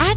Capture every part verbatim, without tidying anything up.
At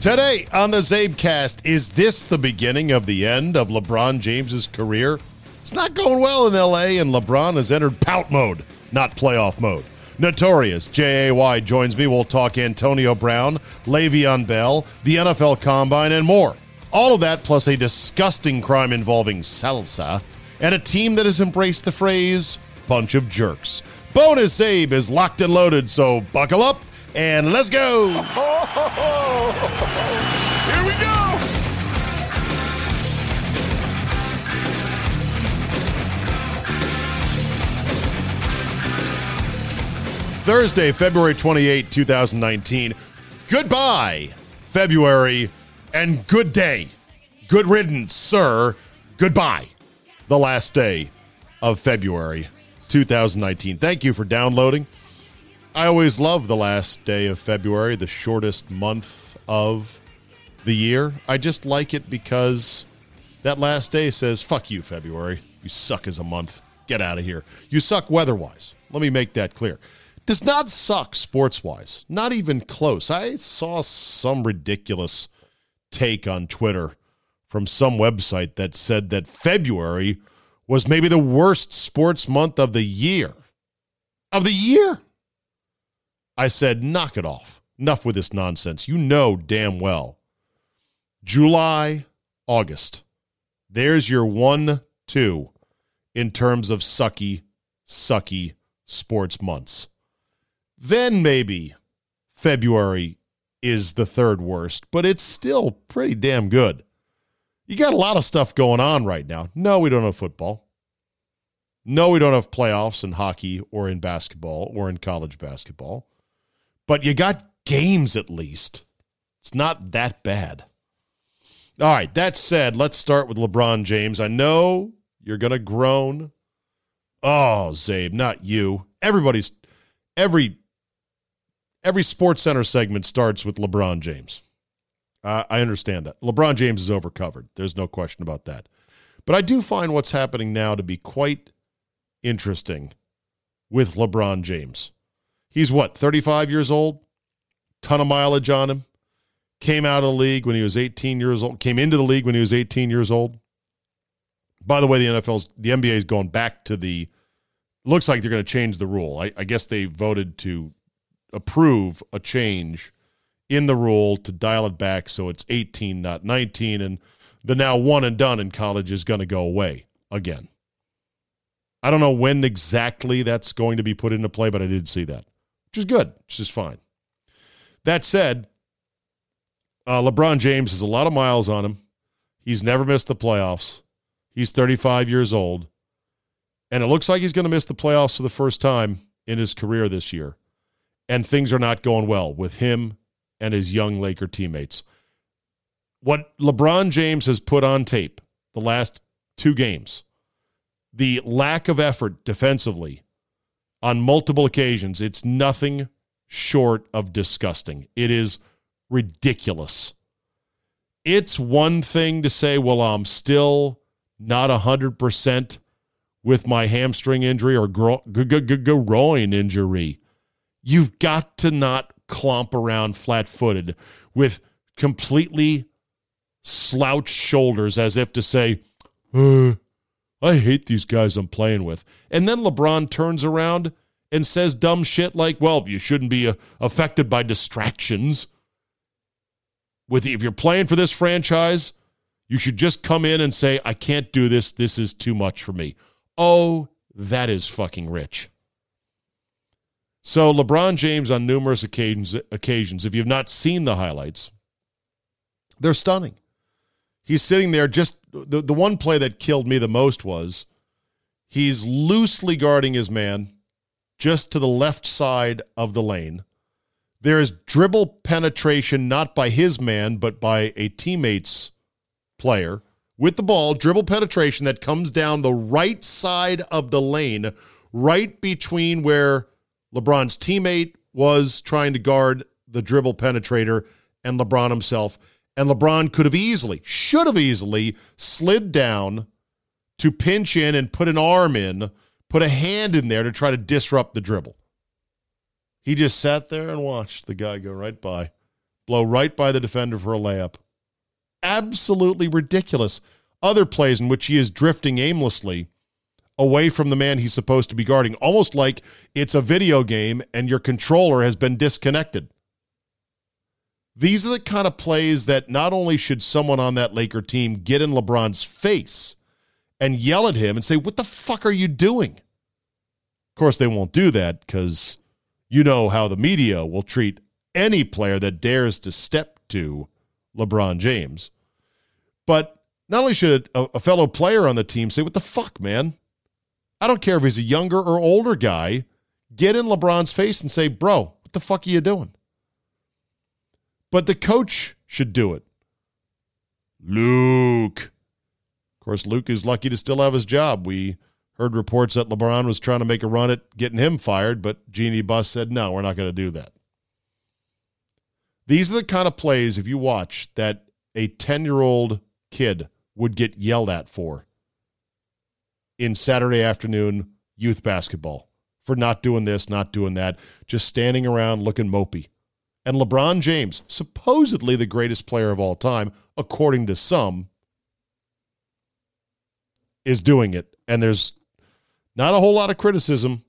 Today on the Zabe cast, is this the beginning of the end of LeBron James's career? It's not going well in L A, and LeBron has entered pout mode, not playoff mode. Notorious J A Y joins me. We'll talk Antonio Brown, Le'Veon Bell, the N F L Combine, and more. All of that plus a disgusting crime involving salsa and a team that has embraced the phrase, bunch of jerks. Bonus Zabe is locked and loaded, so buckle up. And let's go! Oh, ho, ho, ho. Here we go! Thursday, February twenty-eighth, twenty nineteen. Goodbye, February, and good day. Good riddance, sir. Goodbye. The last day of February twenty nineteen. Thank you for downloading. I always love the last day of February, the shortest month of the year. I just like it because that last day says, fuck you, February. You suck as a month. Get out of here. You suck weather-wise. Let me make that clear. Does not suck sports-wise. Not even close. I saw some ridiculous take on Twitter from some website that said that February was maybe the worst sports month of the year. Of the year? I said, knock it off. Enough with this nonsense. You know damn well. July, August. There's your one, two in terms of sucky, sucky sports months. Then maybe February is the third worst, but it's still pretty damn good. You got a lot of stuff going on right now. No, we don't have football. No, we don't have playoffs in hockey or in basketball or in college basketball. But you got games at least. It's not that bad. All right, that said, let's start with LeBron James. I know you're going to groan. Oh, Zabe, not you. Everybody's, every every Sports Center segment starts with LeBron James. Uh, I understand that. LeBron James is overcovered. There's no question about that. But I do find what's happening now to be quite interesting with LeBron James. He's what, thirty-five years old? Ton of mileage on him. Came out of the league when he was eighteen years old. Came into the league when he was eighteen years old. By the way, the N F L's, the N B A is going back to the, looks like they're going to change the rule. I, I guess they voted to approve a change in the rule to dial it back so it's eighteen, not nineteen. And the now one and done in college is going to go away again. I don't know when exactly that's going to be put into play, but I did see that. Which is good, which is fine. That said, uh, LeBron James has a lot of miles on him. He's never missed the playoffs. He's thirty-five years old. And it looks like he's going to miss the playoffs for the first time in his career this year. And things are not going well with him and his young Laker teammates. What LeBron James has put on tape the last two games, the lack of effort defensively, on multiple occasions, it's nothing short of disgusting. It is ridiculous. It's one thing to say, well, I'm still not one hundred percent with my hamstring injury or gro- g- g- g- groin injury. You've got to not clomp around flat-footed with completely slouched shoulders as if to say, uh, I hate these guys I'm playing with. And then LeBron turns around and says dumb shit like, well, you shouldn't be uh, affected by distractions. With if you're playing for this franchise, you should just come in and say, I can't do this. This is too much for me. Oh, that is fucking rich. So LeBron James on numerous occasions, occasions, if you've not seen the highlights, they're stunning. He's sitting there just, the, the one play that killed me the most was he's loosely guarding his man just to the left side of the lane. There is dribble penetration, not by his man, but by a teammate's player with the ball, dribble penetration that comes down the right side of the lane, right between where LeBron's teammate was trying to guard the dribble penetrator and LeBron himself. And LeBron could have easily, should have easily slid down to pinch in and put an arm in, put a hand in there to try to disrupt the dribble. He just sat there and watched the guy go right by, blow right by the defender for a layup. Absolutely ridiculous. Other plays in which he is drifting aimlessly away from the man he's supposed to be guarding, almost like it's a video game and your controller has been disconnected. These are the kind of plays that not only should someone on that Laker team get in LeBron's face and yell at him and say, what the fuck are you doing? Of course, they won't do that because you know how the media will treat any player that dares to step to LeBron James. But not only should a, a fellow player on the team say, what the fuck, man? I don't care if he's a younger or older guy. Get in LeBron's face and say, bro, what the fuck are you doing? But the coach should do it. Luke. Of course, Luke is lucky to still have his job. We heard reports that LeBron was trying to make a run at getting him fired, but Jeannie Buss said, no, we're not going to do that. These are the kind of plays, if you watch, that a ten-year-old kid would get yelled at for in Saturday afternoon youth basketball for not doing this, not doing that, just standing around looking mopey. And LeBron James, supposedly the greatest player of all time, according to some, is doing it. And there's not a whole lot of criticism.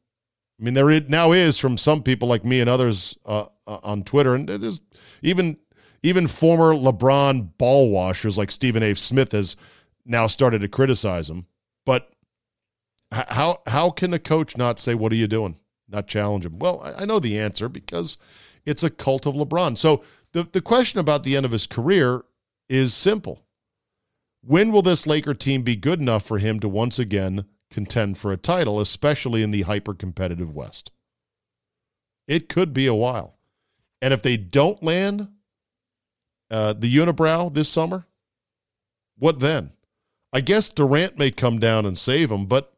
I mean, there now is from some people like me and others uh, on Twitter, and there's even even former LeBron ball washers like Stephen A. Smith has now started to criticize him. But how how can a coach not say, what are you doing? Not challenge him? Well, I know the answer because it's a cult of LeBron. So the, the question about the end of his career is simple. When will this Laker team be good enough for him to once again contend for a title, especially in the hyper-competitive West? It could be a while. And if they don't land uh, the unibrow this summer, what then? I guess Durant may come down and save him, but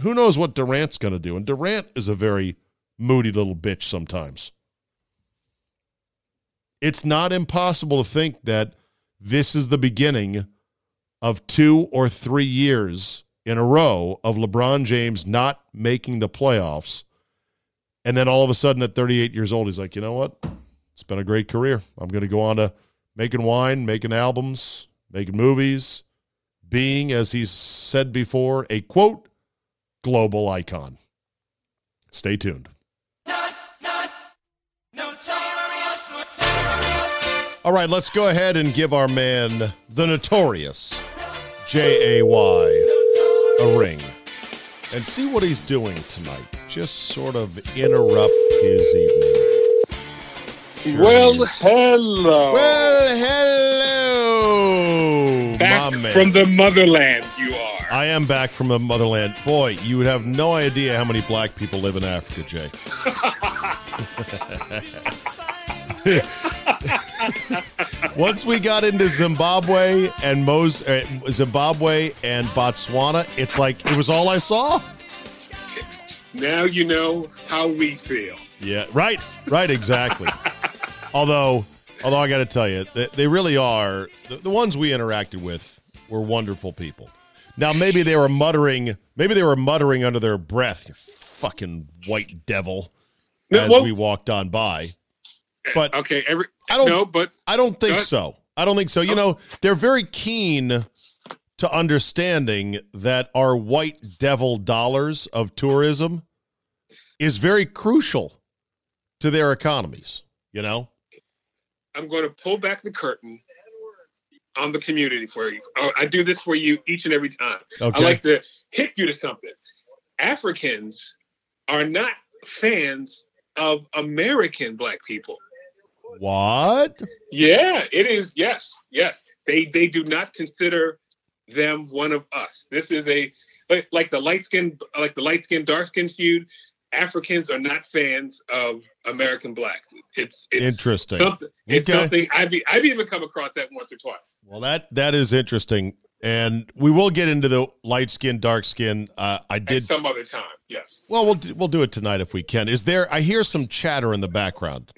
who knows what Durant's going to do? And Durant is a very moody little bitch sometimes. It's not impossible to think that this is the beginning of two or three years in a row of LeBron James not making the playoffs. And then all of a sudden at thirty-eight years old, he's like, you know what? It's been a great career. I'm going to go on to making wine, making albums, making movies, being, as he's said before, a, quote, global icon. Stay tuned. All right, let's go ahead and give our man, the Notorious, J A Y, a ring. And see what he's doing tonight. Just sort of interrupt his evening. Sure well, he's... hello. Well, hello. Back my man. From the motherland you are. I am back from the motherland. Boy, you would have no idea how many black people live in Africa, Jay. Once we got into Zimbabwe and Mos- uh, Zimbabwe and Botswana, it's like it was all I saw. Now you know how we feel. Yeah, right, right, exactly. although, although I got to tell you, they, they really are. The, the ones we interacted with were wonderful people. Now maybe they were muttering, maybe they were muttering under their breath, "You fucking white devil," now, as well- we walked on by. But okay, every, I don't. No, but I don't think so. I don't think so. You oh. know, they're very keen to understanding that our white devil dollars of tourism is very crucial to their economies, you know? I'm going to pull back the curtain on the community for you. I do this for you each and every time. Okay. I like to hit you to something. Africans are not fans of American black people. What? Yeah, it is. Yes, yes. They they do not consider them one of us. This is a like, like the light skin, like the light skin, dark skin feud. Africans are not fans of American blacks. It's, it's interesting. Something, it's okay. something I've I've even come across that once or twice. Well, that that is interesting, and we will get into the light skin, dark skin. Uh, I did At some other time. Yes. Well, we'll do, we'll do it tonight if we can. Is there? I hear some chatter in the background.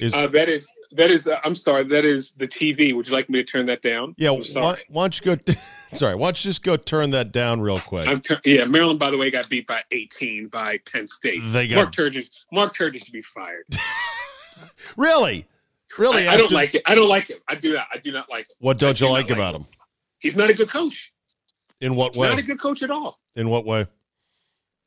Is, uh, that is that is uh, I'm sorry. That is the T V. Would you like me to turn that down? Yeah. I'm sorry. Why, why don't you go? T- sorry. Why don't you just go turn that down real quick? I'm ter- yeah. Maryland, by the way, got beat by eighteen by Penn State. They got Mark Turgeon. Mark Turgeon should be fired. Really? Really? I, I don't after- like it. I don't like him. I do not. I do not like him. What don't I you do like about like him? him? He's not a good coach. In what He's way? Not a good coach at all. In what way?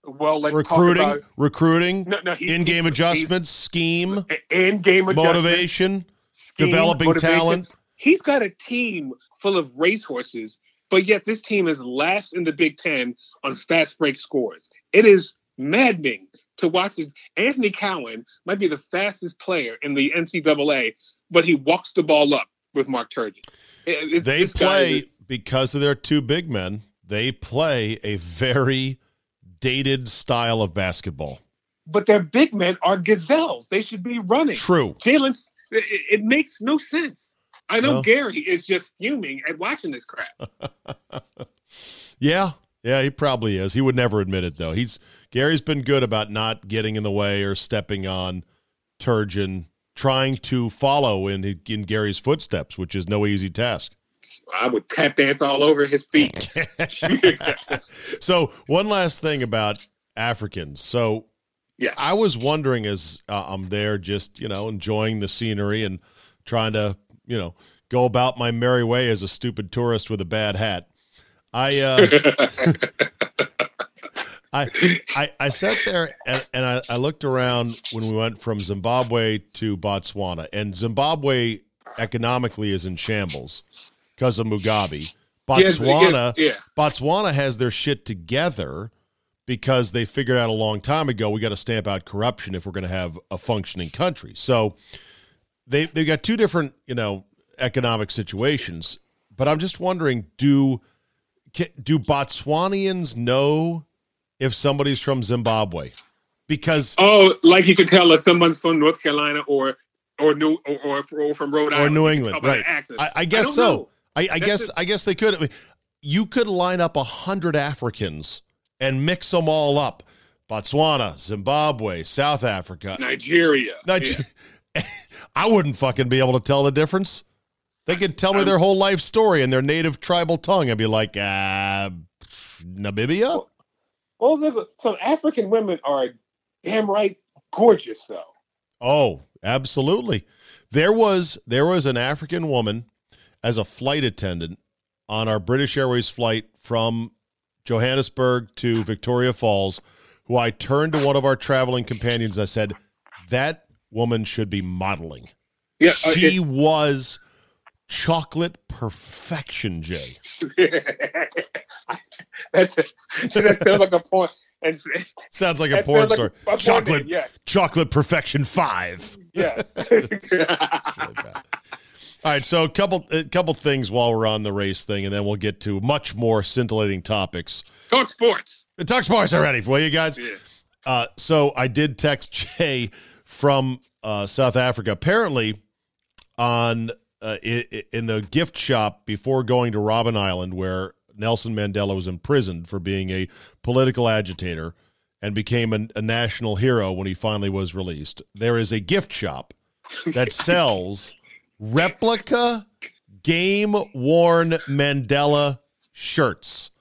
Well, let's recruiting, talk about recruiting, no, no, he, in-game he, adjustments, scheme, in-game motivation, scheme, developing motivation. Talent. He's got a team full of racehorses, but yet this team is last in the Big Ten on fast break scores. It is maddening to watch. This. Anthony Cowan might be the fastest player in the N C double A, but he walks the ball up with Mark Turgeon. It, they play is, because of their two big men. They play a very dated style of basketball, but their big men are gazelles. They should be running. True. Jalen, it, it makes no sense. I know no. Gary is just fuming at watching this crap. yeah, yeah, he probably is. He would never admit it though. He's Gary's been good about not getting in the way or stepping on Turgeon, trying to follow in in Gary's footsteps, which is no easy task. I would tap dance all over his feet. So one last thing about Africans. So yes. I was wondering as uh, I'm there just, you know, enjoying the scenery and trying to, you know, go about my merry way as a stupid tourist with a bad hat. I, uh, I, I, I sat there and, and I, I looked around when we went from Zimbabwe to Botswana, and Zimbabwe economically is in shambles. Because of Mugabe. Botswana, yeah, yeah. Botswana has their shit together because they figured out a long time ago we got to stamp out corruption if we're going to have a functioning country. So they they've got two different, you know, economic situations. But I'm just wondering, do do Botswanians know if somebody's from Zimbabwe? Because oh, like you could tell if someone's from North Carolina or or New or, or from Rhode Island or New England, right? I, I guess I so. Know. I, I guess a, I guess they could. I mean, you could line up a hundred Africans and mix them all up: Botswana, Zimbabwe, South Africa, Nigeria. Nigeria. Yeah. I wouldn't fucking be able to tell the difference. They could tell me I'm, their whole life story in their native tribal tongue. I'd be like, uh, Namibia. Well, well there's a, some African women are damn right gorgeous, though. Oh, absolutely. There was there was an African woman as a flight attendant on our British Airways flight from Johannesburg to Victoria Falls, who I turned to one of our traveling companions. I said, that woman should be modeling. Yeah, she uh, it, was chocolate perfection, Jay. That's a, that sounds like a porn. Sounds like a porn like store. A, a chocolate, porn name, yes. Chocolate perfection five. Yes. All right, so a couple a couple things while we're on the race thing, and then we'll get to much more scintillating topics. Talk sports. Talk sports already for you guys. Yeah. Uh, so I did text Jay from uh, South Africa. Apparently, on uh, in, in the gift shop before going to Robben Island, where Nelson Mandela was imprisoned for being a political agitator and became an, a national hero when he finally was released, there is a gift shop that sells replica game-worn Mandela shirts,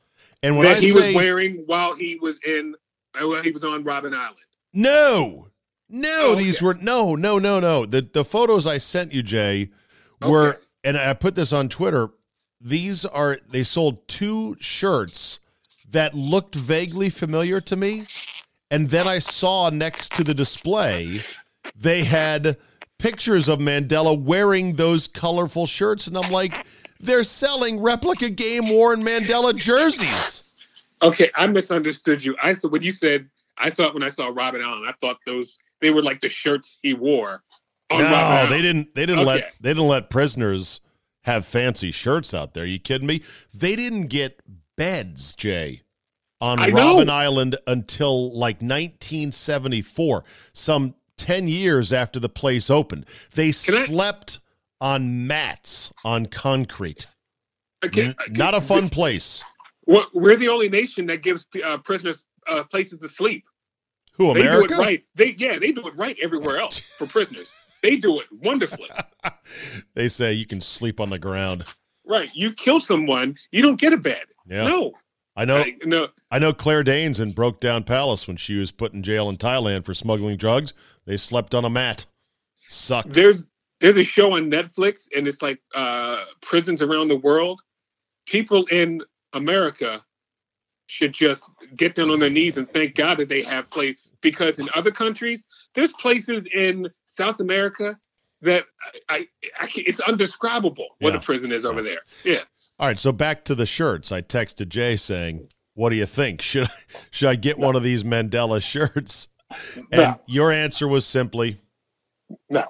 and when that I he say, was wearing while he was in, while he was on Robben Island. No, no, oh, these okay. were no, no, no, no. The the photos I sent you, Jay, were, okay. and I put this on Twitter. These are they sold two shirts that looked vaguely familiar to me, And then I saw next to the display, they had pictures of Mandela wearing those colorful shirts. And I'm like, they're selling replica game worn Mandela jerseys. Okay, I misunderstood you. I thought when you said, I thought when I saw Robben Island, I thought those, they were like the shirts he wore. No, Robben they Island. didn't, they didn't okay. let, they didn't let prisoners have fancy shirts out there. Are you kidding me? They didn't get beds, Jay, on I Robben know. Island until like nineteen seventy-four, some ten years after the place opened. They Can slept I? on mats on concrete. Okay, not a fun place. We're the only nation that gives uh, prisoners uh, places to sleep. Who, America? They do it right. They, yeah, they do it right everywhere else for prisoners. They do it wonderfully. They say you can sleep on the ground. Right. You kill someone, you don't get a bed. Yeah. No. I know. I, no. I know Claire Danes in Broke Down Palace when she was put in jail in Thailand for smuggling drugs. They slept on a mat. Sucked. There's there's a show on Netflix, and it's like uh, prisons around the world. People in America should just get down on their knees and thank God that they have places, because in other countries, there's places in South America that I, I, I it's undescribable yeah. what a prison is over yeah. there. Yeah. All right. So back to the shirts. I texted Jay saying, what do you think? Should I, should I get no. one of these Mandela shirts? And no. your answer was simply, no,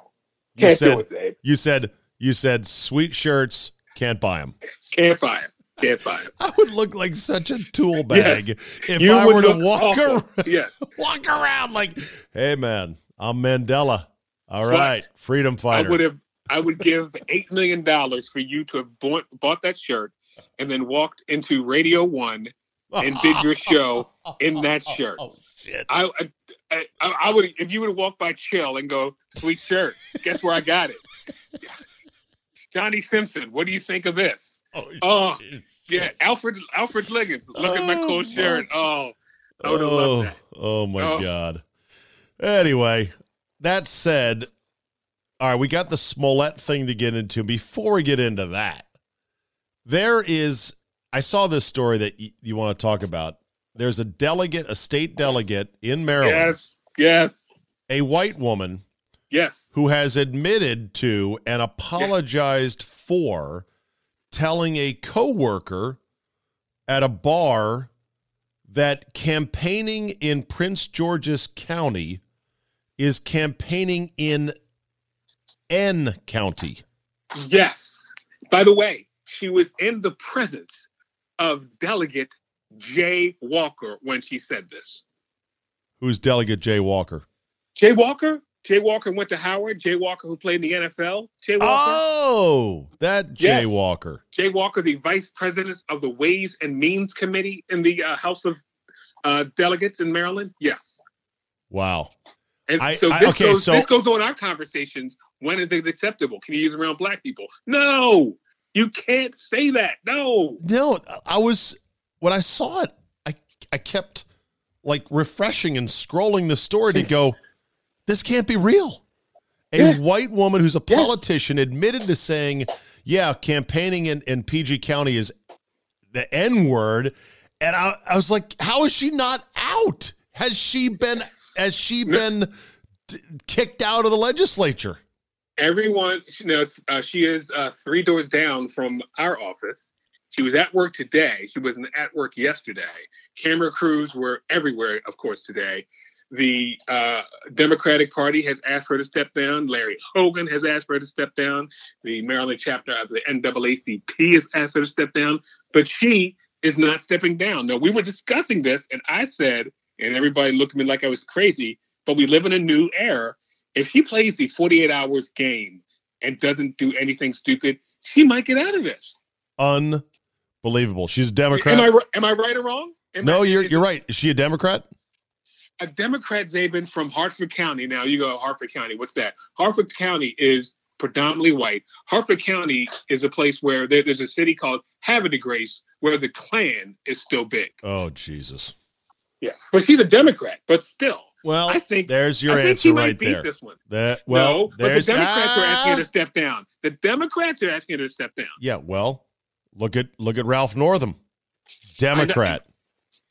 can't you said, do it, Zabe. You said, you said, sweet shirts. Can't buy them. Can't buy them. Can't buy it. I would look like such a tool bag yes. if you I were to walk around, yes. walk around like, hey man, I'm Mandela. All but right, freedom fighter. I would have. I would give eight million dollars for you to have bought, bought that shirt and then walked into Radio One and did your show in that shirt. Oh, oh, oh, shit. I, I, I, I would if you would walk by Chill and go, sweet shirt. Guess where I got it? Johnny Simpson. What do you think of this? Oh, oh yeah, Alfred Alfred Liggins. Look oh, at my cool shirt. Oh, I would have oh, loved that. Oh my oh. God. Anyway, that said, all right, we got the Smollett thing to get into. Before we get into that, there is, I saw this story that y- you want to talk about. There's a delegate, a state delegate in Maryland. Yes, yes. A white woman. Yes. Who has admitted to and apologized yes. for telling a coworker at a bar that campaigning in Prince George's County is campaigning in N County. Yes. By the way, she was in the presence of Delegate Jay Walker when she said this. Who's Delegate Jay Walker? Jay Walker? Jay Walker went to Howard. Jay Walker, who played in the N F L. Jay Walker. Oh, that Jay yes. Walker. Jay Walker, the vice president of the Ways and Means Committee in the uh, House of uh, Delegates in Maryland. Yes. Wow. And I, so, this I, okay, goes, so this goes on our conversations. When is it acceptable? Can you use it around black people? No, you can't say that. No. No, I was, when I saw it, I I kept like refreshing and scrolling the story to go, this can't be real. A yeah. white woman who's a politician yes. admitted to saying, yeah, campaigning in, in P G County is the N word. And I, I was like, how is she not out? Has she been, has she no. been d- kicked out of the legislature? Everyone, she knows uh, she is uh, three doors down from our office. She was at work today. She wasn't at work yesterday. Camera crews were everywhere, of course, today. The uh, Democratic Party has asked her to step down. Larry Hogan has asked her to step down. The Maryland chapter of the N double A C P has asked her to step down. But she is not stepping down. Now, we were discussing this, and I said, and everybody looked at me like I was crazy, but we live in a new era. If she plays the forty-eight hours game and doesn't do anything stupid, she might get out of this. Unbelievable. She's a Democrat. Am I, am I right or wrong? Am no, I, you're you're right. Is she a Democrat? A Democrat, Zabin, from Harford County. Now you go, Harford County. What's that? Harford County is predominantly white. Harford County is a place where there, there's a city called Havre de Grace where the Klan is still big. Oh, Jesus. Yes. But she's a Democrat, but still. Well, I think there's your I think answer she might right beat there. This one. That, well, no, but the Democrats ah! are asking her to step down. The Democrats are asking her to step down. Yeah, well, look at look at Ralph Northam, Democrat.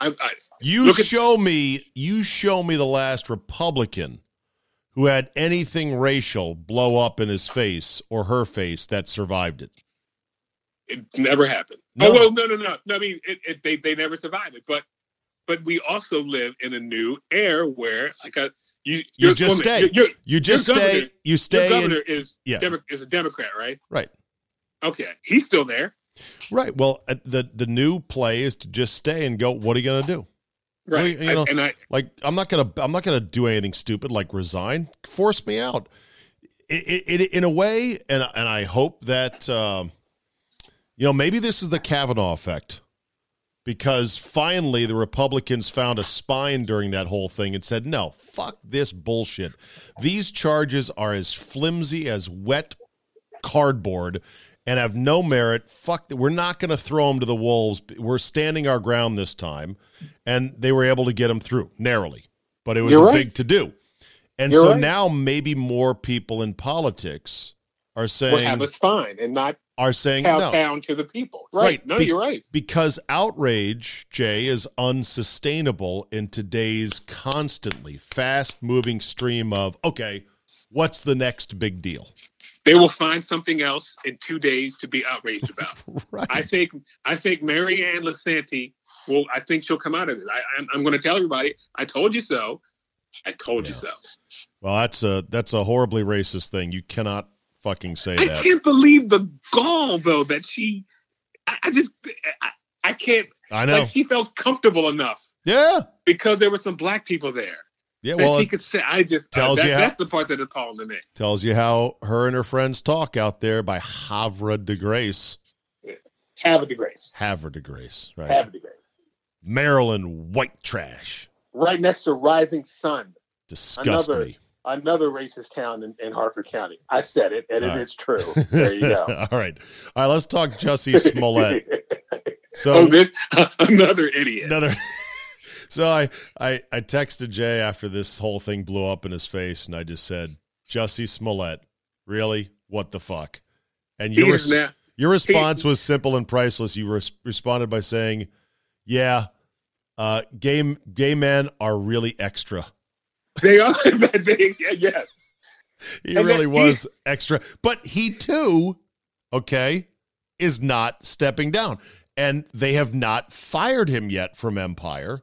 I, I you show at, me you show me the last Republican who had anything racial blow up in his face or her face that survived it. It never happened. No. Oh, well, no, no, no, no. I mean, it, it, they they never survived it. But but we also live in a new era where, like, a, you you just woman, stay. You're, you just your stay. Governor, you stay. Your governor in, is yeah. Demo- is a Democrat, right? Right. Okay, he's still there. Right. Well, the the new play is to just stay and go. What are you going to do? Right. You, you know, I, and I like I'm not gonna I'm not gonna do anything stupid like resign. Force me out. It, it, it in a way, and and I hope that. Um, You know, maybe this is the Kavanaugh effect, because finally the Republicans found a spine during that whole thing and said, no, fuck this bullshit. These charges are as flimsy as wet cardboard and have no merit. Fuck that. We're not going to throw them to the wolves. We're standing our ground this time. And they were able to get them through narrowly, but it was You're a right. big to do. And You're so right. now maybe more people in politics are saying, we'll have a spine and not are saying cow no. down to the people. Right. right. No, Be- you're right. Because outrage, Jay, is unsustainable in today's constantly fast moving stream of, okay, what's the next big deal? They will find something else in two days to be outraged about. Right. I think, I think Marianne Lasante will, I think she'll come out of it. I, I'm, I'm going to tell everybody, I told you so. I told yeah. you so. Well, that's a, that's a horribly racist thing. You cannot fucking say I that. I can't believe the gall, though, that she I, I just I, I can't I know. Like, she felt comfortable enough. Yeah. Because there were some black people there. Yeah, well, she could say I just tells uh, that, you that's how, the part that appalled me. Tells you how her and her friends talk out there by Havre de Grace. Yeah. Havre de Grace. Havre de Grace, right. Havre de Grace. Maryland white trash. Right next to Rising Sun. Disgust Another- me. Another racist town in, in Harford County. I said it, and it right. is true. There you go. All right. All right, let's talk Jussie Smollett. So oh, this, uh, another idiot. Another. So I, I, I texted Jay after this whole thing blew up in his face, and I just said, Jussie Smollett, really? What the fuck? And your, res- now, your response he, was simple and priceless. You res- responded by saying, yeah, uh, gay, gay men are really extra. They are. They, yes. He and really was he, extra. But he, too, okay, is not stepping down. And they have not fired him yet from Empire,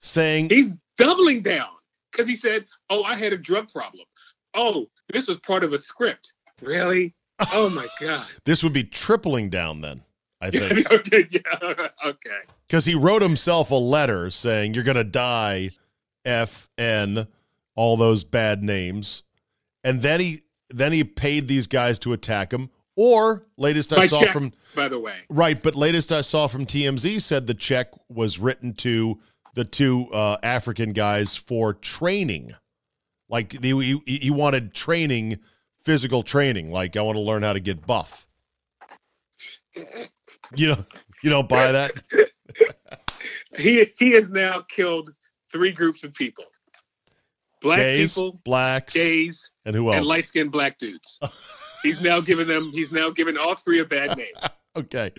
saying he's doubling down because he said, oh, I had a drug problem. Oh, this was part of a script. Really? Oh, my God. This would be tripling down then, I think. Okay. Yeah. Okay. Because he wrote himself a letter saying, you're going to die. F N all those bad names, and then he then he paid these guys to attack him. Or latest I My saw check, from by the way right, but latest I saw from T M Z said the check was written to the two uh, African guys for training, like he he wanted training, physical training, like I want to learn how to get buff. You know, you don't buy that. he he has now killed three groups of people: black gays, people, blacks, gays, and who else? And light-skinned black dudes. He's now given them. He's now given all three a bad name. Okay,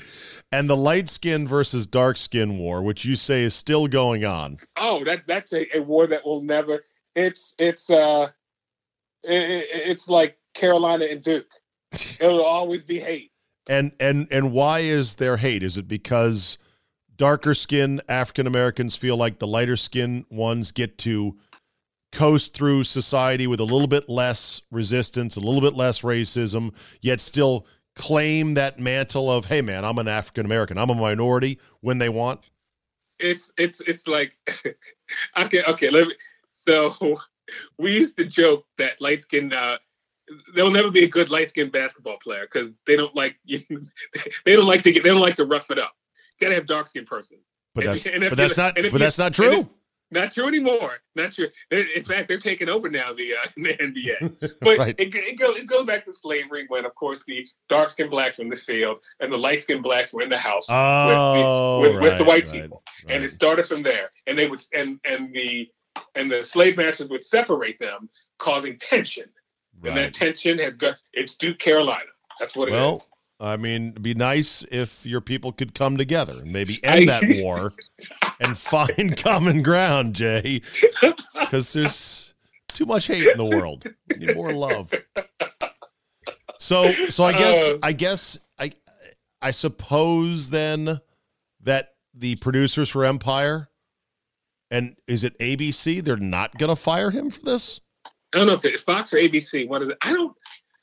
and the light-skinned versus dark-skinned war, which you say is still going on. Oh, that that's a, a war that will never. It's it's uh, it, it's like Carolina and Duke. It'll always be hate. And and and why is there hate? Is it because darker skin African Americans feel like the lighter skin ones get to coast through society with a little bit less resistance, a little bit less racism, yet still claim that mantle of, hey man, I'm an African American, I'm a minority, when they want? It's, it's, it's like, okay, okay. Let me, so we used to joke that light skin, uh, there'll never be a good light skin basketball player because they don't like, they don't like to get, they don't like to rough it up. Gotta have dark skinned person, but that's, and if, but that's not, but you, that's not true. Not true anymore. Not true. In fact, they're taking over now the, uh, the N B A. But right. it, it, go, it goes back to slavery when, of course, the dark skinned blacks were in the field and the light skinned blacks were in the house oh, with, the, with, right, with the white right, people, right. And it started from there. And they would, and and the and the slave masters would separate them, causing tension. Right. And that tension has got it's Duke Carolina. That's what it well, is. I mean, it'd be nice if your people could come together and maybe end that war and find common ground, Jay, because there's too much hate in the world. We need more love. So, so I guess, I guess, I, I suppose then that the producers for Empire and is it A B C? They're not going to fire him for this. I don't know if it's Fox or A B C. What is it? I don't.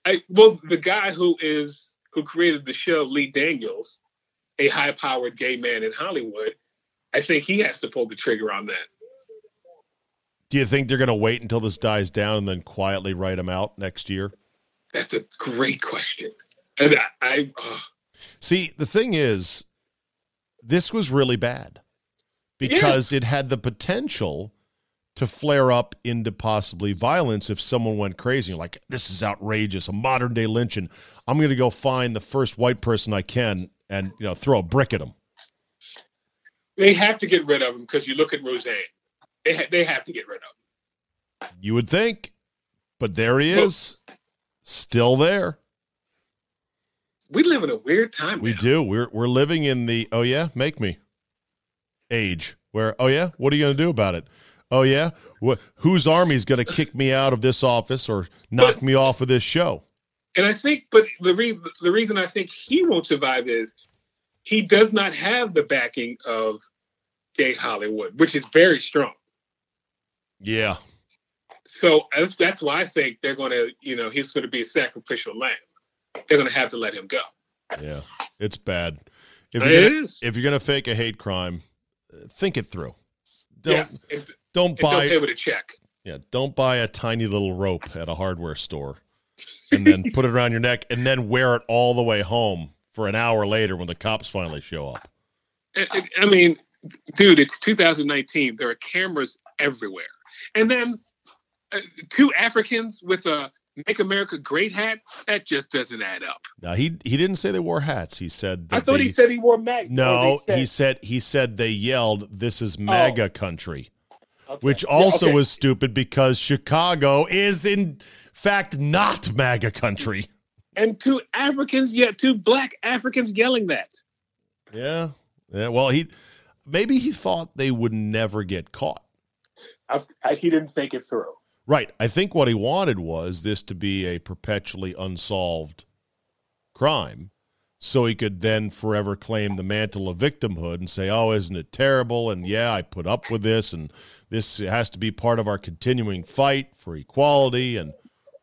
I well, the guy who is. who created the show, Lee Daniels, a high-powered gay man in Hollywood, I think he has to pull the trigger on that. Do you think they're going to wait until this dies down and then quietly write him out next year? That's a great question. And I, I uh... See, the thing is, this was really bad because yeah. it had the potential to flare up into possibly violence if someone went crazy. You're like, this is outrageous, a modern-day lynching. I'm going to go find the first white person I can and, you know, throw a brick at them. They have to get rid of him because you look at Roseanne. They, ha- they have to get rid of him. You would think, but there he is, well, still there. We live in a weird time We now. do. We're we're living in the, oh, yeah, make me, age, where, oh, yeah, what are you going to do about it? Oh, yeah? Wh- whose army is going to kick me out of this office or knock but, me off of this show? And I think, but the, re- the reason I think he won't survive is he does not have the backing of gay Hollywood, which is very strong. Yeah. So that's why I think they're going to, you know, he's going to be a sacrificial lamb. They're going to have to let him go. Yeah, it's bad. If you're it gonna, is. If you're going to fake a hate crime, think it through. Don't, yes. If, Don't buy with a check. Yeah, don't buy a tiny little rope at a hardware store and then put it around your neck and then wear it all the way home for an hour later when the cops finally show up. I, I mean, dude, it's two thousand nineteen. There are cameras everywhere. And then uh, two Africans with a Make America Great hat, that just doesn't add up. Now, he he didn't say they wore hats. He said that I thought they, he said he wore MAGA. No, said. he said he said they yelled, "This is MAGA oh. country." Okay. Which also yeah, okay. was stupid because Chicago is, in fact, not MAGA country. And two Africans, yeah, two black Africans yelling that. Yeah. yeah. Well, he maybe he thought they would never get caught. I, I, he didn't think it through. Right. I think what he wanted was this to be a perpetually unsolved crime. So he could then forever claim the mantle of victimhood and say, oh, isn't it terrible? And yeah, I put up with this, and this has to be part of our continuing fight for equality and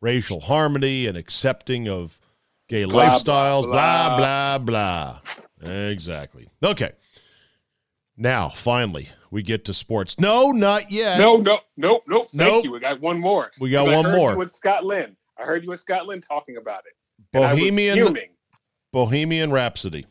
racial harmony and accepting of gay blah, lifestyles, blah, blah, blah, blah. Exactly. Okay. Now, finally, we get to sports. No, not yet. No, no, no, no. Thank nope. you. We got one more. We got one I heard more. You with Scott Lynn. I heard you and Scott Lynn talking about it. Bohemian. And I was fuming. Bohemian Rhapsody.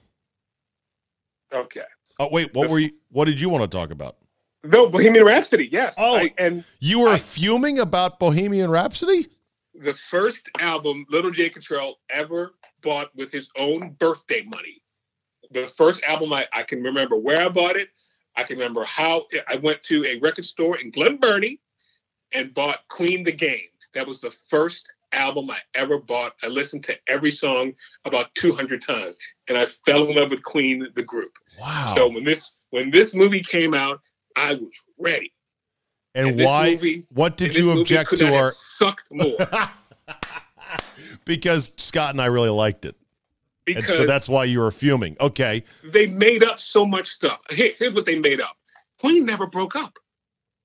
Okay. Oh wait, what were you? What did you want to talk about? No, Bohemian Rhapsody. Yes. Oh, I, and you were I, fuming about Bohemian Rhapsody? The first album Little Jay Cottrell ever bought with his own birthday money. The first album I, I can remember where I bought it. I can remember how I went to a record store in Glen Burnie and bought Queen The Game. That was the first album I ever bought. I listened to every song about two hundred times, and I fell in love with Queen, the group. Wow. So when this when this movie came out, I was ready. And, and why movie, what did you object to? Or sucked more. Because Scott and I really liked it. Because and so that's why you were fuming. Okay. They made up so much stuff. Here, here's what they made up. Queen never broke up.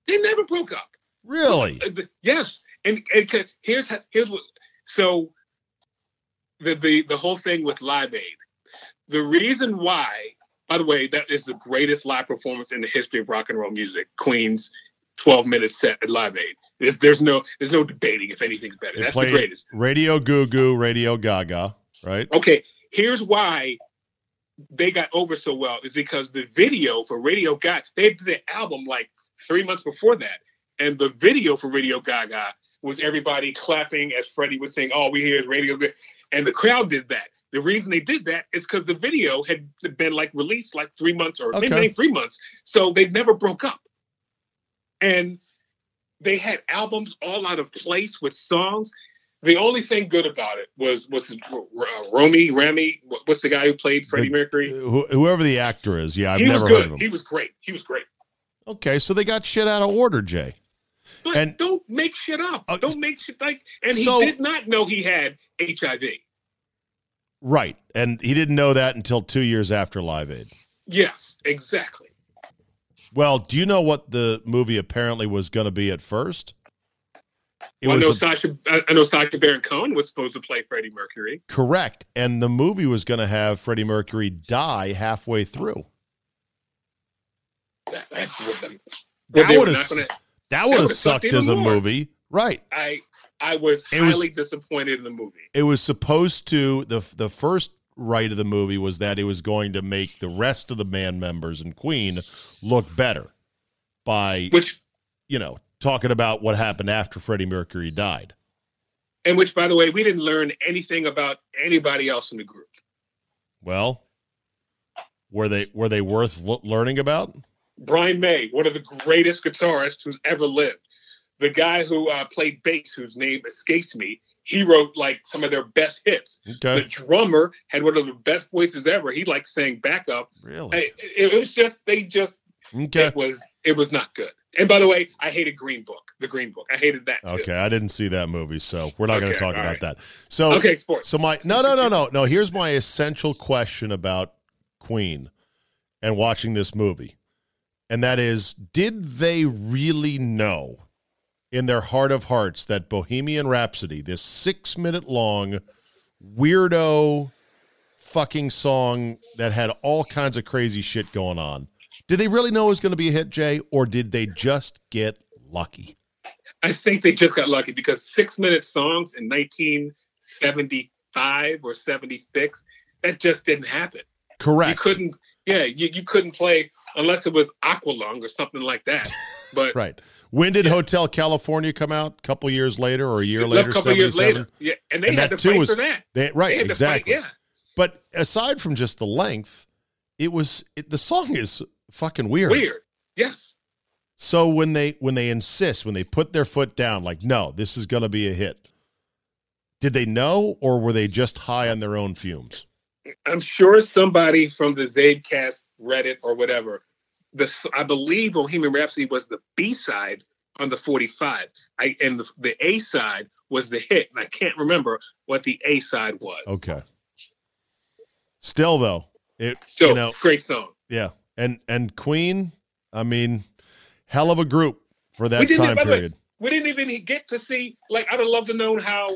They never broke up. Really? Yes. And, and here's here's what so the, the the whole thing with Live Aid. The reason why, by the way, that is the greatest live performance in the history of rock and roll music. Queen's twelve minute set at Live Aid. There's, there's no there's no debating if anything's better. They That's the greatest. Radio Goo-Goo, Radio Gaga, right? Okay, here's why they got over so well is because the video for Radio Gaga, they did the album like three months before that, and the video for Radio Gaga was everybody clapping as Freddie was saying, all we hear is Radio Gaga. And the crowd did that. The reason they did that is because the video had been like released like three months or okay. maybe three months. So they never broke up. And they had albums all out of place with songs. The only thing good about it was was uh, Romy, Rami, what's the guy who played Freddie Mercury? Wh- whoever the actor is, yeah, I've he never was good. heard of him. He was great. He was great. Okay, so they got shit out of order, Jay. But and, don't make shit up. Uh, don't make shit like. And he so, did not know he had H I V. Right, and he didn't know that until two years after Live Aid. Yes, exactly. Well, do you know what the movie apparently was going to be at first? It well, I know, a, Sasha, I know Sacha Baron Cohen was supposed to play Freddie Mercury. Correct. And the movie was going to have Freddie Mercury die halfway through. That, that would that have gonna, that that sucked, sucked as a movie. Right. I I was highly was, disappointed in the movie. It was supposed to, the, the first right of the movie was that it was going to make the rest of the band members and Queen look better by, which you know, talking about what happened after Freddie Mercury died. And which, by the way, we didn't learn anything about anybody else in the group. Well, were they were they worth lo- learning about? Brian May, one of the greatest guitarists who's ever lived. The guy who uh, played bass, whose name escapes me, he wrote like some of their best hits. Okay. The drummer had one of the best voices ever. He like sang backup. Really? It, it was just, they just, okay. it was it was not good. And by the way, I hated Green Book, the Green Book. I hated that. Too. Okay, I didn't see that movie, so we're not okay, going to talk about right. that. So, okay, sports. So my no, no, no, no, no. Here's my essential question about Queen and watching this movie, and that is: did they really know in their heart of hearts that Bohemian Rhapsody, this six-minute-long weirdo fucking song that had all kinds of crazy shit going on? Did they really know it was going to be a hit, Jay, or did they just get lucky? I think they just got lucky because six-minute songs in nineteen seventy-five or seventy-six, that just didn't happen. Correct. You couldn't, yeah, you, you couldn't play unless it was Aqualung or something like that. But right. When did yeah. Hotel California come out? A couple years later or a year later? A couple years later. Yeah, and they and had to fight was, for that. They, right, they had exactly. To fight, yeah. But aside from just the length, it was it, the song is fucking weird. Weird. Yes. So when they when they insist, when they put their foot down, like, no, this is going to be a hit. Did they know, or were they just high on their own fumes? I'm sure somebody from the Zabe cast, Reddit, or whatever. The I believe Bohemian Rhapsody was the B side on the forty-five, I and the, the A side was the hit, and I can't remember what the A side was. Okay. Still though, it still you know, great song. Yeah. And and Queen, I mean, hell of a group for that time period. Way, we didn't even get to see, like, I'd have loved to know how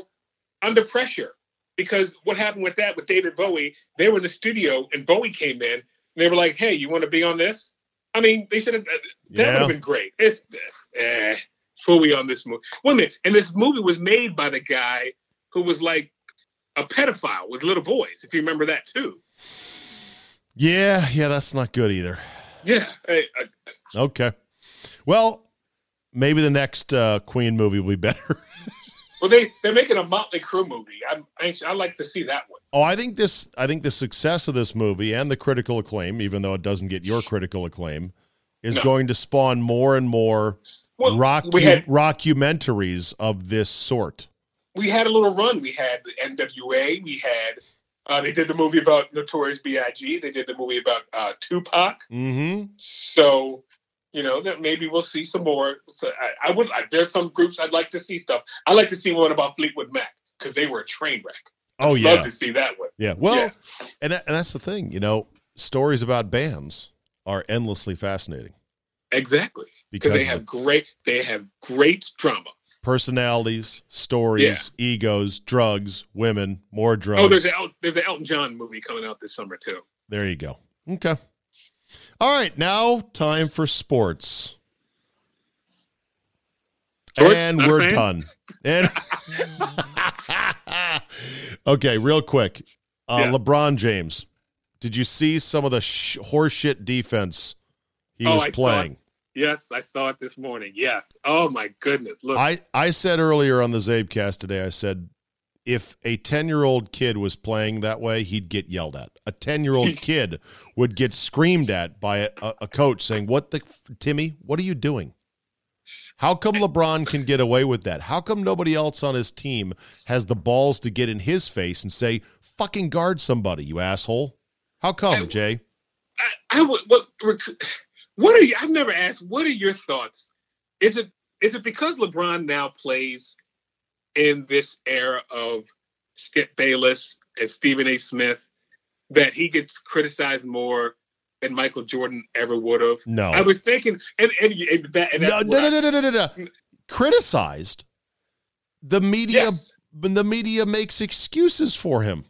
Under Pressure, because what happened with that with David Bowie, they were in the studio and Bowie came in and they were like, hey, you want to be on this? I mean, they should have, that yeah. would have been great. It's eh, fully on this movie. Wait a minute, and this movie was made by the guy who was like a pedophile with little boys, if you remember that too. Yeah, yeah, that's not good either. Yeah. I, I, okay. Well, maybe the next uh, Queen movie will be better. Well, they they're making a Motley Crue movie. I'm anxious. I like to see that one. Oh, I think this. I think the success of this movie and the critical acclaim, even though it doesn't get your critical acclaim, is no. going to spawn more and more well, rock had, rockumentaries of this sort. We had a little run. We had the N W A. We had. Uh, they did the movie about Notorious B I G They did the movie about uh, Tupac. Mm-hmm. So, you know, that maybe we'll see some more. So I, I would. I, there's some groups I'd like to see stuff. I'd like to see one about Fleetwood Mac because they were a train wreck. Oh, I'd yeah. love to see that one. Yeah. Well, yeah. And, that, and that's the thing. You know, stories about bands are endlessly fascinating. Exactly. Because they have the great. They have great drama. Personalities, stories, yeah. egos, drugs, women, more drugs. Oh, there's an El- there's an Elton John movie coming out this summer too. There you go. Okay. All right, now time for sports. sports and we're done. And okay, real quick. Uh, yes. LeBron James, did you see some of the sh- horseshit defense he oh, was I playing? Yes, I saw it this morning. Yes. Oh, my goodness. Look, I, I said earlier on the Zabecast today, I said, if a ten-year-old kid was playing that way, he'd get yelled at. A ten-year-old kid would get screamed at by a, a coach saying, what the, Timmy, what are you doing? How come LeBron can get away with that? How come nobody else on his team has the balls to get in his face and say, fucking guard somebody, you asshole? How come, I, Jay? I, I would, what, what are you, I've never asked, what are your thoughts? Is it is it because LeBron now plays in this era of Skip Bayless and Stephen A. Smith that he gets criticized more than Michael Jordan ever would have? No. I was thinking, and, and, and, that, and that's no, no, no, no, no, no, no, no. Criticized? The media, yes. The media makes excuses for him.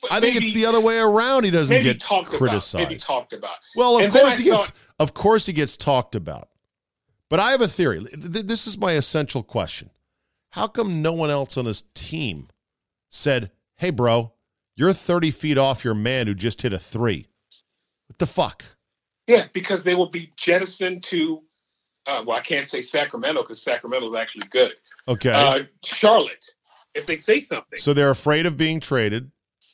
But I maybe, think it's the other way around. He doesn't get criticized. About, maybe talked about. Well, of and course he gets. Thought, of course he gets talked about. But I have a theory. This is my essential question: how come no one else on his team said, "Hey, bro, you're thirty feet off your man who just hit a three. What the fuck?" Yeah, because they will be jettisoned to, uh, well, I can't say Sacramento because Sacramento's actually good. Okay. Uh, Charlotte, if they say something. So they're afraid of being traded.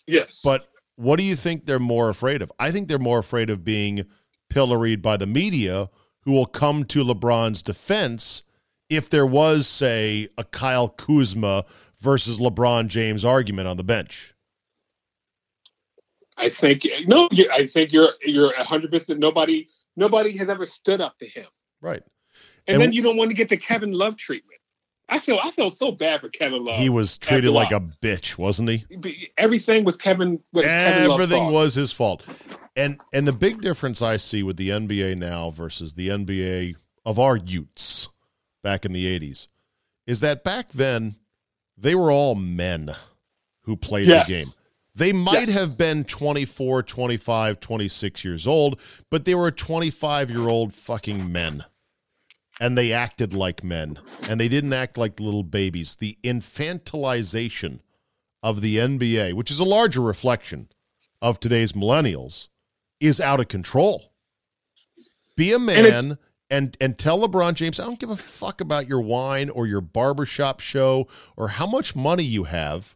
Yes. But what do you think they're more afraid of? I think they're more afraid of being pilloried by the media, who will come to LeBron's defense if there was, say, a Kyle Kuzma versus LeBron James argument on the bench. I think no. I think you're you're a hundred percent. Nobody nobody has ever stood up to him, right? And, and then you don't want to get the Kevin Love treatment. I feel I felt so bad for Kevin Love. He was treated like a bitch, wasn't he? Everything was Kevin. Was Everything Kevin Love's was his fault. And and the big difference I see with the N B A now versus the N B A of our youths back in the eighties is that back then they were all men who played yes. the game. They might yes. have been twenty-four, twenty-five, twenty-six years old, but they were twenty-five-year-old fucking men. And they acted like men. And they didn't act like little babies. The infantilization of the N B A, which is a larger reflection of today's millennials, is out of control. Be a man and, and, and tell LeBron James, I don't give a fuck about your wine or your barbershop show or how much money you have.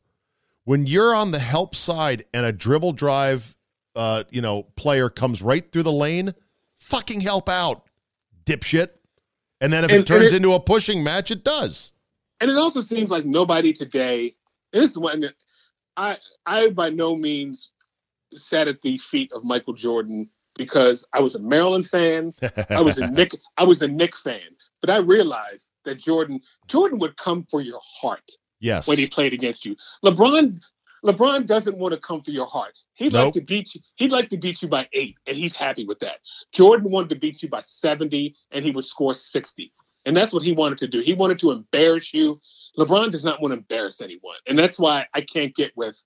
When you're on the help side and a dribble drive, uh, you know, player comes right through the lane, fucking help out, dipshit. And then if and, it turns it, into a pushing match, it does. And it also seems like nobody today. And this is when I I by no means sat at the feet of Michael Jordan because I was a Maryland fan, I was a Knick, I was a Knick fan, but I realized that Jordan Jordan would come for your heart. Yes. When he played against you. LeBron LeBron doesn't want to come for your heart. He'd nope. like to beat you. He'd like to beat you by eight, and he's happy with that. Jordan wanted to beat you by seventy, and he would score sixty. And that's what he wanted to do. He wanted to embarrass you. LeBron does not want to embarrass anyone. And that's why I can't get with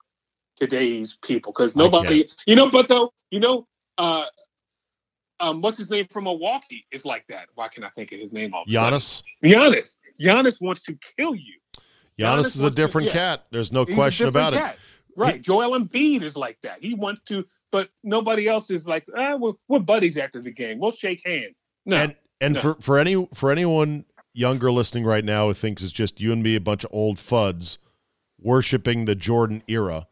today's people. Because nobody you know, but though, you know, uh, um, what's his name from Milwaukee is like that. Why can't I think of his name all of a sudden? Giannis. Giannis. Giannis wants to kill you. Giannis, Giannis is a different to, yeah. cat. There's no He's question about cat. It. Right. He, Joel Embiid is like that. He wants to, but nobody else is like, ah, we're, we're buddies after the game. We'll shake hands. No. And, and no. For, for any for anyone younger listening right now who thinks it's just you and me, a bunch of old fuds, worshiping the Jordan era,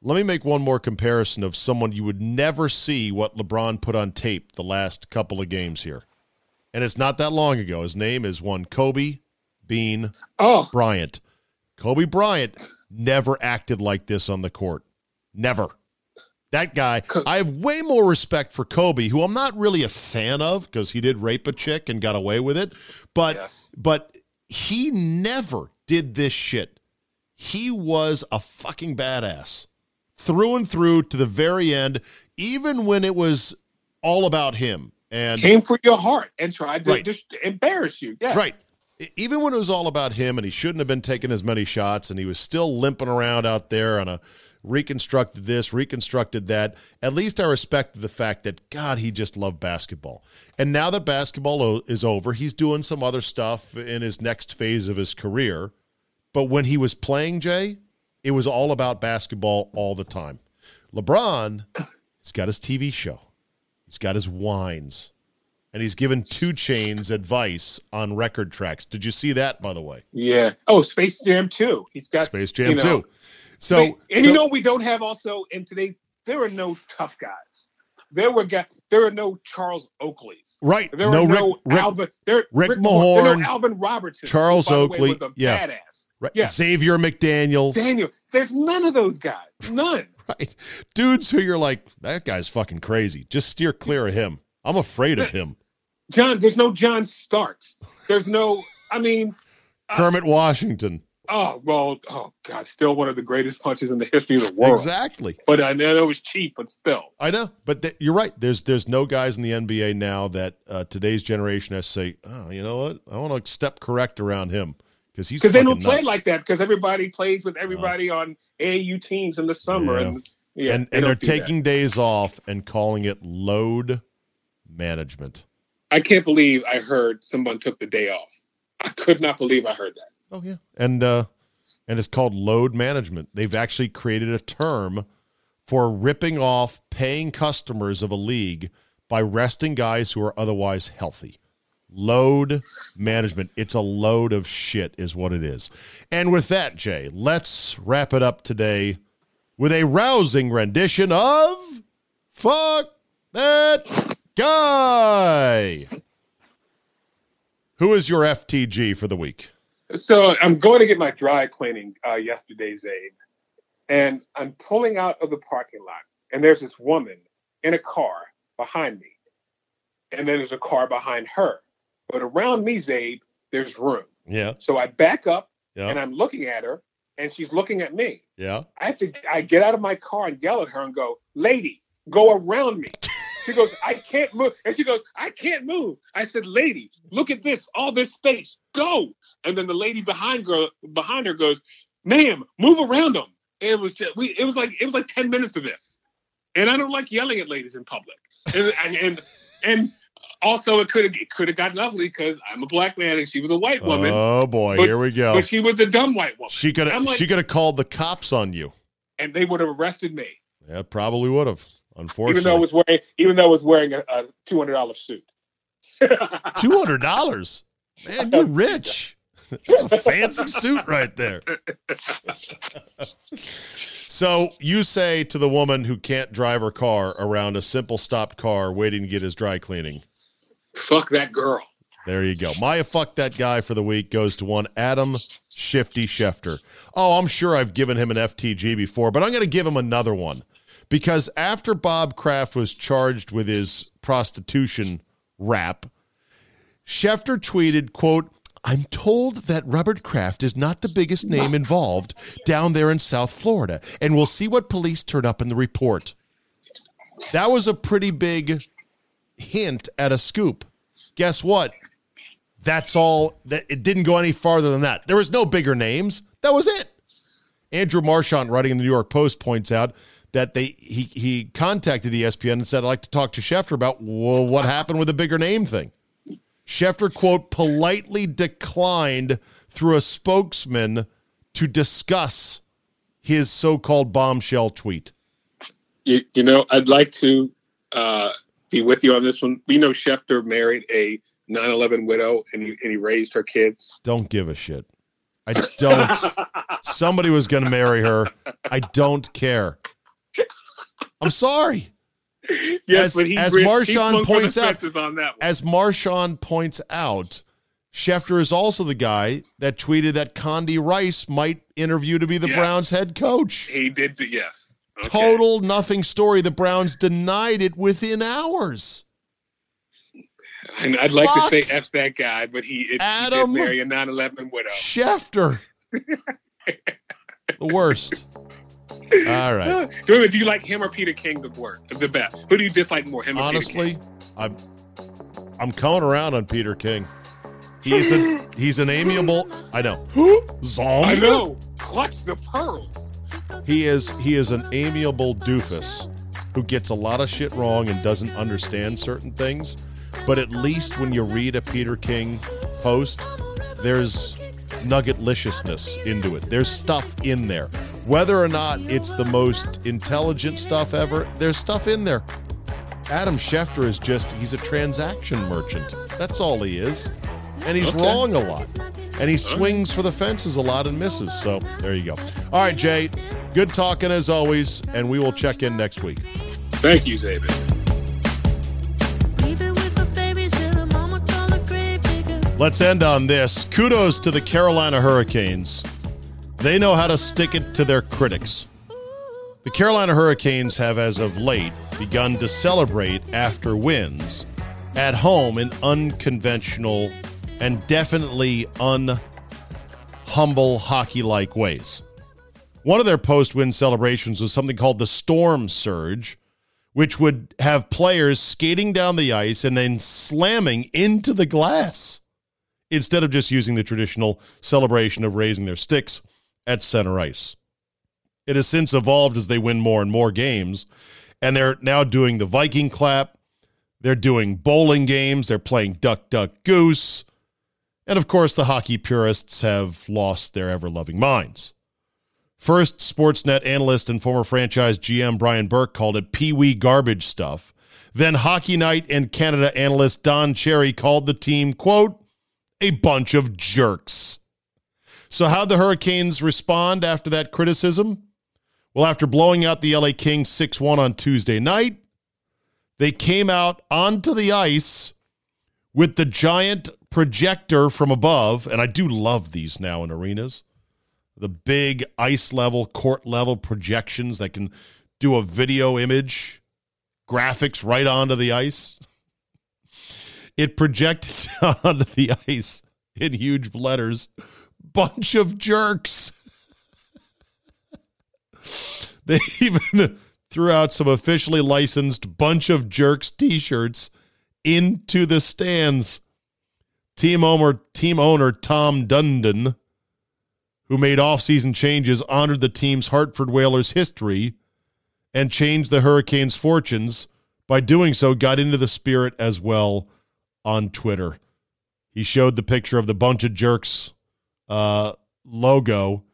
let me make one more comparison of someone you would never see what LeBron put on tape the last couple of games here. And it's not that long ago. His name is one Kobe Bean oh. Bryant. Kobe Bryant never acted like this on the court. Never. That guy, I have way more respect for Kobe, who I'm not really a fan of because he did rape a chick and got away with it. But yes. but he never did this shit. He was a fucking badass. Through and through to the very end, even when it was all about him. And came for your heart and tried to right. just embarrass you. Yes. Right. Even when it was all about him and he shouldn't have been taking as many shots and he was still limping around out there on a reconstructed this, reconstructed that, at least I respected the fact that, God, he just loved basketball. And now that basketball is over, he's doing some other stuff in his next phase of his career. But when he was playing, Jay, it was all about basketball all the time. LeBron, he's got his T V show. He's got his wines. And he's given two Chainz advice on record tracks. Did you see that, by the way? Yeah. Oh, Space Jam two. He's got Space Jam you know, two. So, and so, you know, we don't have also in today. There are no tough guys. There were guys, there are no Charles Oakleys. Right. There no, were Rick, no Rick, Alvin. There, Rick, Rick Mahorn. There were no Alvin Robertson. Charles who, by Oakley. The way, was a yeah. badass. Right. Yeah. Xavier McDaniels. Daniel. There's none of those guys. None. Right. Dudes who you're like, that guy's fucking crazy. Just steer clear of him. I'm afraid of him. John, there's no John Starks. There's no, I mean. Kermit uh, Washington. Oh, well, oh, God, still one of the greatest punches in the history of the world. Exactly. But I know it was cheap, but still. I know, but th- you're right. There's there's no guys in the N B A now that uh, today's generation has to say, oh, you know what? I want to step correct around him because he's Because they don't play nuts. Like that because everybody plays with everybody uh, on A A U teams in the summer. Yeah. And, yeah, and, they and they're taking that. days off and calling it load management. I can't believe I heard someone took the day off. I could not believe I heard that. Oh, yeah. And uh, and it's called load management. They've actually created a term for ripping off paying customers of a league by resting guys who are otherwise healthy. Load management. It's a load of shit is what it is. And with that, Jay, let's wrap it up today with a rousing rendition of Fuck That Guy. Who is your F T G for the week? So I'm going to get my dry cleaning uh, yesterday, Zabe, and I'm pulling out of the parking lot, and there's this woman in a car behind me, and then there's a car behind her. But around me, Zabe, there's room. Yeah. So I back up, yeah. and I'm looking at her, and she's looking at me. Yeah. I have to. I get out of my car and yell at her and go, "Lady, go around me." She goes, "I can't move," and she goes, "I can't move." I said, "Lady, look at this, all this space, go." And then the lady behind girl behind her goes, "Ma'am, move around them." And it was just, we. It was like it was like ten minutes of this, and I don't like yelling at ladies in public. And and, and and also it could have it could have gotten ugly because I'm a black man and she was a white woman. Oh boy, but, here we go. But she was a dumb white woman. She could have like, she could have called the cops on you, and they would have arrested me. Yeah, probably would have. Unfortunately, even though it was wearing even though it was wearing a, a two hundred dollar suit. Two hundred dollars, man, you're rich. That's a fancy suit right there. So you say to the woman who can't drive her car around a simple stopped car waiting to get his dry cleaning. Fuck that girl. There you go. Maya, fuck that guy for the week goes to one Adam Shifty Schefter. Oh, I'm sure I've given him an F T G before, but I'm going to give him another one because after Bob Kraft was charged with his prostitution rap, Schefter tweeted, quote, "I'm told that Robert Kraft is not the biggest name involved down there in South Florida, and we'll see what police turn up in the report." That was a pretty big hint at a scoop. Guess what? That's all. That it didn't go any farther than that. There was no bigger names. That was it. Andrew Marchant, writing in the New York Post, points out that they he he contacted E S P N and said, "I'd like to talk to Schefter about well, what happened with the bigger name thing." Schefter, quote, politely declined through a spokesman to discuss his so-called bombshell tweet. You, you know, I'd like to uh, be with you on this one. We know Schefter married a nine eleven widow and he, and he raised her kids. Don't give a shit. I don't. Somebody was going to marry her. I don't care. I'm sorry. Yes, as, but he, as Marshawn points out, on that as Marshawn points out, Schefter is also the guy that tweeted that Condi Rice might interview to be the yes. Browns head coach. He did the yes. Okay. Total nothing story. The Browns denied it within hours. And I'd Fuck like to say F that guy, but he, it, he did marry a nine eleven widow. Schefter. The worst. All right. Do you like him or Peter King the worst, the best? Who do you dislike more, him or Honestly, Peter King? Honestly, I'm, I'm coming around on Peter King. He's a he's an amiable. I know. Zong. I know. Clutch the pearls. He is he is an amiable doofus who gets a lot of shit wrong and doesn't understand certain things. But at least when you read a Peter King post, there's nugget-liciousness into it. There's stuff in there. Whether or not it's the most intelligent stuff ever, there's stuff in there. Adam Schefter is just, he's a transaction merchant. That's all he is. And he's okay. wrong a lot. And he swings for the fences a lot and misses. So there you go. All right, Jay, good talking as always, and we will check in next week. Thank you, Zabe. Let's end on this. Kudos to the Carolina Hurricanes. They know how to stick it to their critics. The Carolina Hurricanes have, as of late, begun to celebrate after wins at home in unconventional and definitely unhumble hockey-like ways. One of their post-win celebrations was something called the Storm Surge, which would have players skating down the ice and then slamming into the glass instead of just using the traditional celebration of raising their sticks at center ice. It has since evolved as they win more and more games, and they're now doing the Viking clap. They're doing bowling games. They're playing duck, duck, goose. And, of course, the hockey purists have lost their ever-loving minds. First, Sportsnet analyst and former franchise G M Brian Burke called it pee-wee garbage stuff. Then Hockey Night and Canada analyst Don Cherry called the team, quote, a bunch of jerks. So how'd the Hurricanes respond after that criticism? Well, after blowing out the L A Kings six one on Tuesday night, they came out onto the ice with the giant projector from above, and I do love these now in arenas. The big ice level, court level projections that can do a video image, graphics right onto the ice. It projected down onto the ice in huge letters, bunch of jerks. They even threw out some officially licensed bunch of jerks t-shirts into the stands. Team owner, team owner Tom Dundon, who made off-season changes, honored the team's Hartford Whalers history and changed the Hurricanes' fortunes. By doing so, got into the spirit as well on Twitter. He showed the picture of the bunch of jerks uh, logo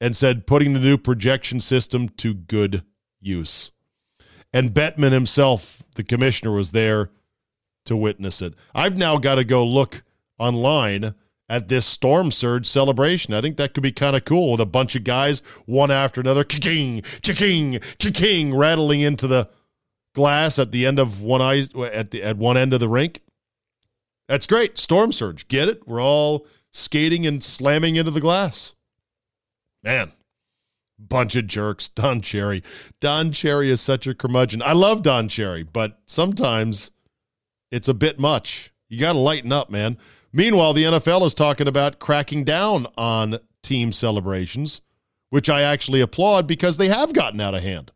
and said, putting the new projection system to good use. And Bettman himself, the commissioner, was there to witness it. I've now got to go look online at this Storm Surge celebration. I think that could be kind of cool with a bunch of guys, one after another, kicking, kicking, kicking, rattling into the glass at the end of one ice, at the at one end of the rink. That's great. Storm Surge. Get it? We're all skating and slamming into the glass. Man, bunch of jerks. Don Cherry. Don Cherry is such a curmudgeon. I love Don Cherry, but sometimes it's a bit much. You got to lighten up, man. Meanwhile, the N F L is talking about cracking down on team celebrations, which I actually applaud because they have gotten out of hand.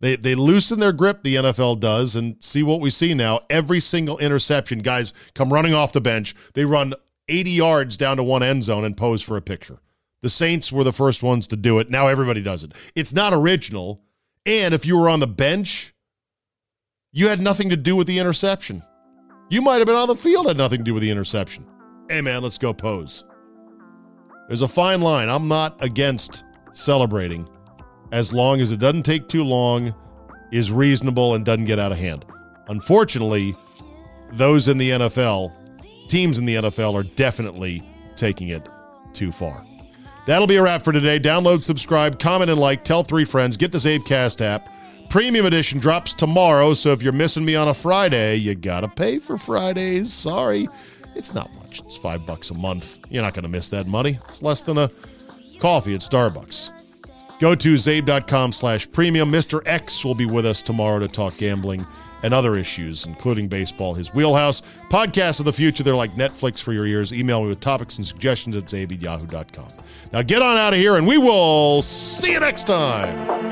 They they loosen their grip, the N F L does, and see what we see now. Every single interception, guys come running off the bench. They run eighty yards down to one end zone and pose for a picture. The Saints were the first ones to do it. Now everybody does it. It's not original, and if you were on the bench, you had nothing to do with the interception. You might have been on the field, had nothing to do with the interception. Hey, man, let's go pose. There's a fine line. I'm not against celebrating as long as it doesn't take too long, is reasonable, and doesn't get out of hand. Unfortunately, those in the N F L, teams in the N F L are definitely taking it too far. That'll be a wrap for today. Download, subscribe, comment, and like. Tell three friends. Get the Zabe Cast app. Premium edition drops tomorrow, so if you're missing me on a Friday, you gotta pay for Fridays. Sorry. It's not much. It's five bucks a month. You're not gonna miss that money. It's less than a coffee at Starbucks. Go to zabe.com slash premium. Mister X will be with us tomorrow to talk gambling and other issues, including baseball, his wheelhouse. Podcasts of the future, they're like Netflix for your ears. Email me with topics and suggestions at zabe at yahoo dot com. Now get on out of here, and we will see you next time.